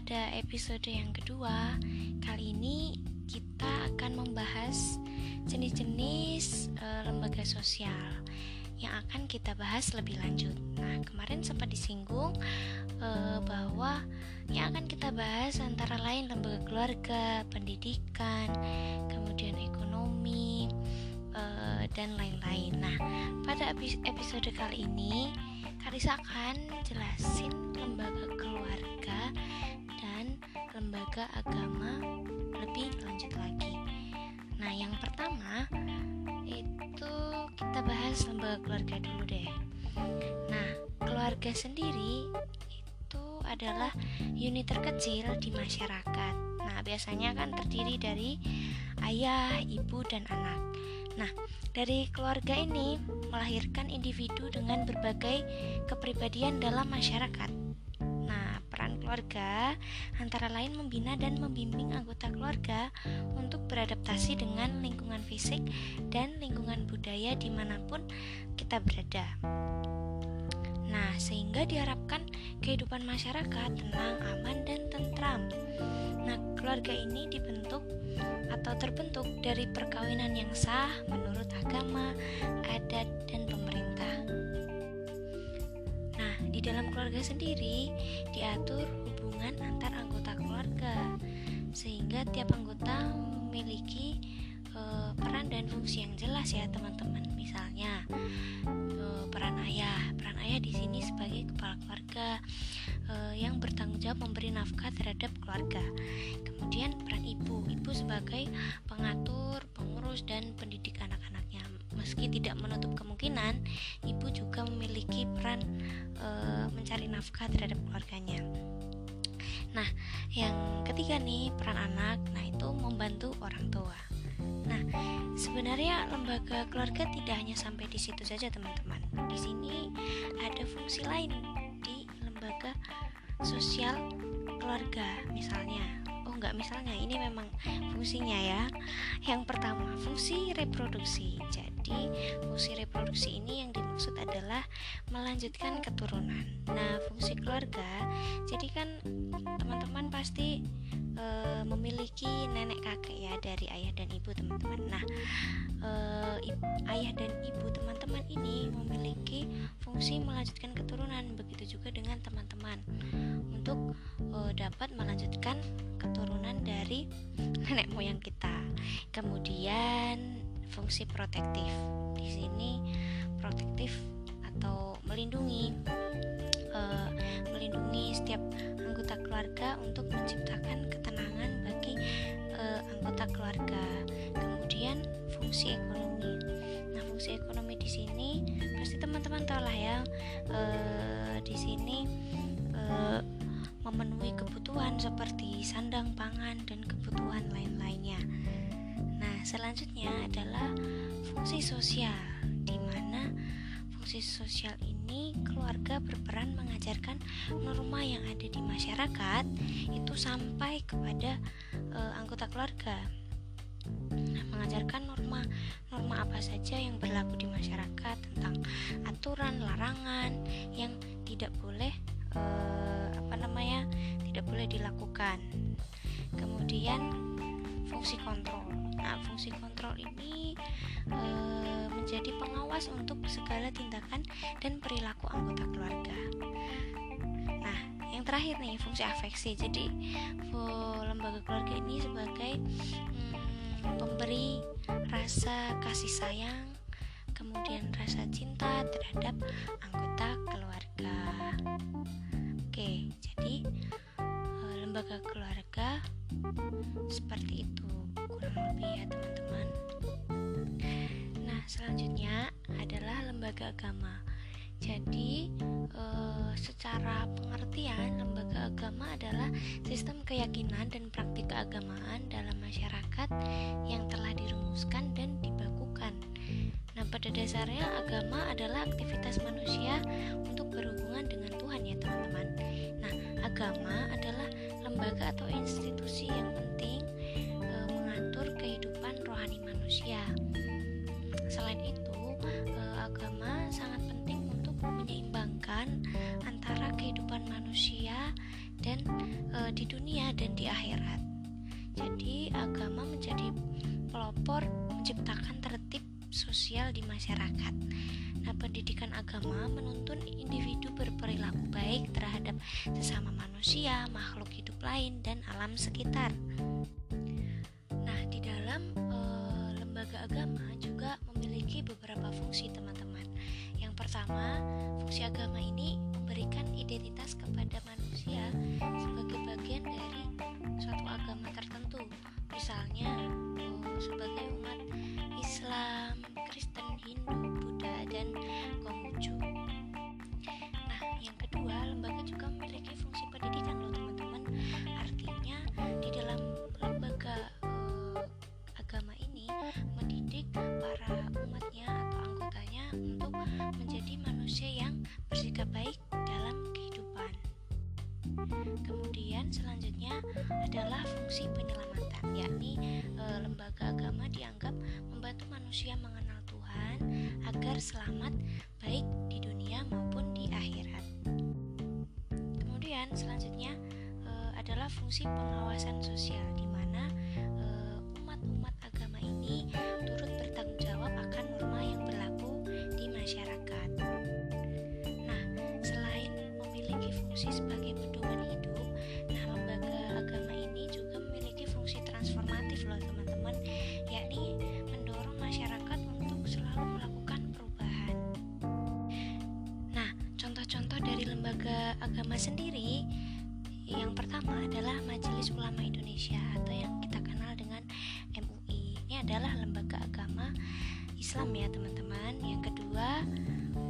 pada episode yang kedua, kali ini kita akan membahas jenis-jenis lembaga sosial yang akan kita bahas lebih lanjut. Nah, kemarin sempat disinggung bahwa yang akan kita bahas antara lain lembaga keluarga, pendidikan, kemudian ekonomi, dan lain-lain. Nah, pada episode kali ini Kak Risa akan jelasin lembaga keluarga dan lembaga agama lebih lanjut lagi. Nah, yang pertama itu kita bahas lembaga keluarga dulu deh. Nah, keluarga sendiri itu adalah unit terkecil di masyarakat. Nah, biasanya kan terdiri dari ayah, ibu, dan anak. Nah, dari keluarga ini melahirkan individu dengan berbagai kepribadian dalam masyarakat. Nah, peran keluarga antara lain membina dan membimbing anggota keluarga untuk beradaptasi dengan lingkungan fisik dan lingkungan budaya dimanapun kita berada. Nah, sehingga diharapkan kehidupan masyarakat tenang, aman, dan tentram. Nah, keluarga ini dibentuk atau terbentuk dari perkawinan yang sah menurut agama, adat, dan pemerintah. Di dalam keluarga sendiri diatur hubungan antar anggota keluarga, sehingga tiap anggota memiliki peran dan fungsi yang jelas ya teman-teman. Misalnya peran ayah di sini sebagai kepala keluarga yang bertanggung jawab memberi nafkah terhadap keluarga. Kemudian peran ibu sebagai pengatur, pengurus, dan pendidik anak-anaknya. Meski tidak menutup kemungkinan, ibu juga memiliki peran mencari nafkah terhadap keluarganya. Nah, yang ketiga nih, peran anak, nah itu membantu orang tua. Nah, sebenarnya lembaga keluarga tidak hanya sampai di situ saja teman-teman. Di sini ada fungsi lain di lembaga sosial keluarga misalnya. Ini memang fungsinya ya. Yang pertama, fungsi reproduksi. Jadi, fungsi reproduksi ini yang dimaksud adalah melanjutkan keturunan. Nah, fungsi keluarga, jadi kan teman-teman pasti memiliki nenek kakek ya dari ayah dan ibu teman-teman. Nah, ayah dan ibu teman-teman ini memiliki fungsi melanjutkan keturunan, begitu juga dengan teman-teman untuk dapat melanjutkan keturunan dari nenek moyang kita. Kemudian fungsi protektif. Di sini protektif atau melindungi setiap anggota keluarga untuk menciptakan ketenangan bagi anggota keluarga. Kemudian fungsi ekonomi. Nah, fungsi ekonomi di sini pasti teman-teman tahu lah ya. Di sini memenuhi kebutuhan seperti sandang pangan dan kebutuhan lain-lainnya. Nah, selanjutnya adalah fungsi sosial, di mana fungsi sosial ini keluarga berperan mengajarkan norma yang ada di masyarakat itu sampai kepada anggota keluarga. Nah, mengajarkan norma apa saja yang berlaku di masyarakat tentang aturan, larangan yang tidak boleh tidak boleh dilakukan. Kemudian fungsi kontrol. Nah, fungsi kontrol ini menjadi pengawas untuk segala tindakan dan perilaku anggota keluarga. Nah, yang terakhir nih, fungsi afeksi. Jadi lembaga keluarga ini sebagai pemberi rasa kasih sayang, kemudian rasa cinta terhadap anggota keluarga. Oke, jadi lembaga keluarga seperti itu kurang lebih ya teman-teman. Nah, selanjutnya adalah lembaga agama. Jadi secara pengertian lembaga agama adalah sistem keyakinan dan praktik keagamaan dalam masyarakat yang telah dirumuskan dan dibakukan. Nah, pada dasarnya agama adalah aktivitas manusia untuk berhubungan dengan Tuhan ya teman-teman. Nah, agama adalah lembaga atau institusi yang penting mengatur kehidupan rohani manusia. Selain itu, agama sangat penting menyeimbangkan antara kehidupan manusia dan di dunia dan di akhirat. Jadi agama menjadi pelopor menciptakan tertib sosial di masyarakat. Nah, pendidikan agama menuntun individu berperilaku baik terhadap sesama manusia, makhluk hidup lain, dan alam sekitar. Nah, di dalam lembaga agama juga memiliki beberapa fungsi, teman-teman. Yang pertama, fungsi agama ini memberikan identitas kepada manusia sebagai bagian dari suatu agama tertentu. Misalnya, sebagai umat Islam, Kristen, Hindu, Buddha, dan Konghucu. Nah, yang kedua, lembaga juga memiliki fungsi pendidikan loh, teman-teman. Artinya, di dalam lembaga agama ini mendidik para umatnya atau anggotanya untuk menjadi manusia yang bersikap baik dalam kehidupan. Kemudian selanjutnya adalah fungsi penyelamatan, yakni lembaga agama dianggap membantu manusia mengenal Tuhan agar selamat baik di dunia maupun di akhirat. Kemudian selanjutnya adalah fungsi pengawasan sosial, di mana umat-umat agama ini turut bertanggung jawab akan norma yang berlaku di masyarakat. Nah, selain memiliki fungsi sebagai pedoman hidup, nah lembaga agama ini juga memiliki fungsi transformatif loh, teman-teman, yakni mendorong masyarakat untuk selalu melakukan perubahan. Nah, contoh-contoh dari lembaga agama sendiri, yang pertama adalah Majelis Ulama Indonesia atau yang kita kenal dengan MUI. Ini adalah lembaga agama Islam ya, teman-teman. Yang kedua,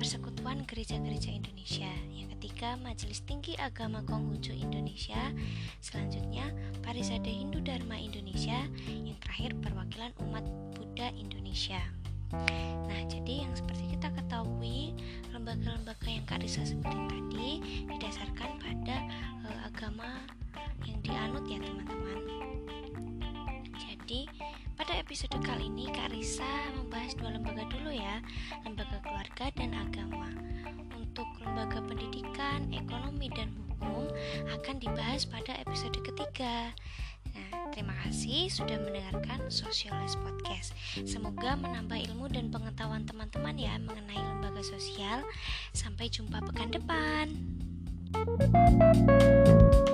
Persekutuan Gereja-gereja Indonesia. Yang ketiga, Majelis Tinggi Agama Konghucu Indonesia. Selanjutnya, Parisada Hindu Dharma Indonesia. Yang terakhir, Perwakilan Umat Buddha Indonesia. Nah, jadi yang seperti kita ketahui, lembaga-lembaga yang Kak Risa sebutin tadi didasarkan pada agama yang dianut ya, teman-teman. Jadi pada episode kali ini Kak Risa membahas dua lembaga dulu ya, lembaga keluarga dan agama. Untuk lembaga pendidikan, ekonomi, dan hukum akan dibahas pada episode ketiga. Nah, terima kasih sudah mendengarkan Sosialis Podcast. Semoga menambah ilmu dan pengetahuan teman-teman ya mengenai lembaga sosial. Sampai jumpa pekan depan.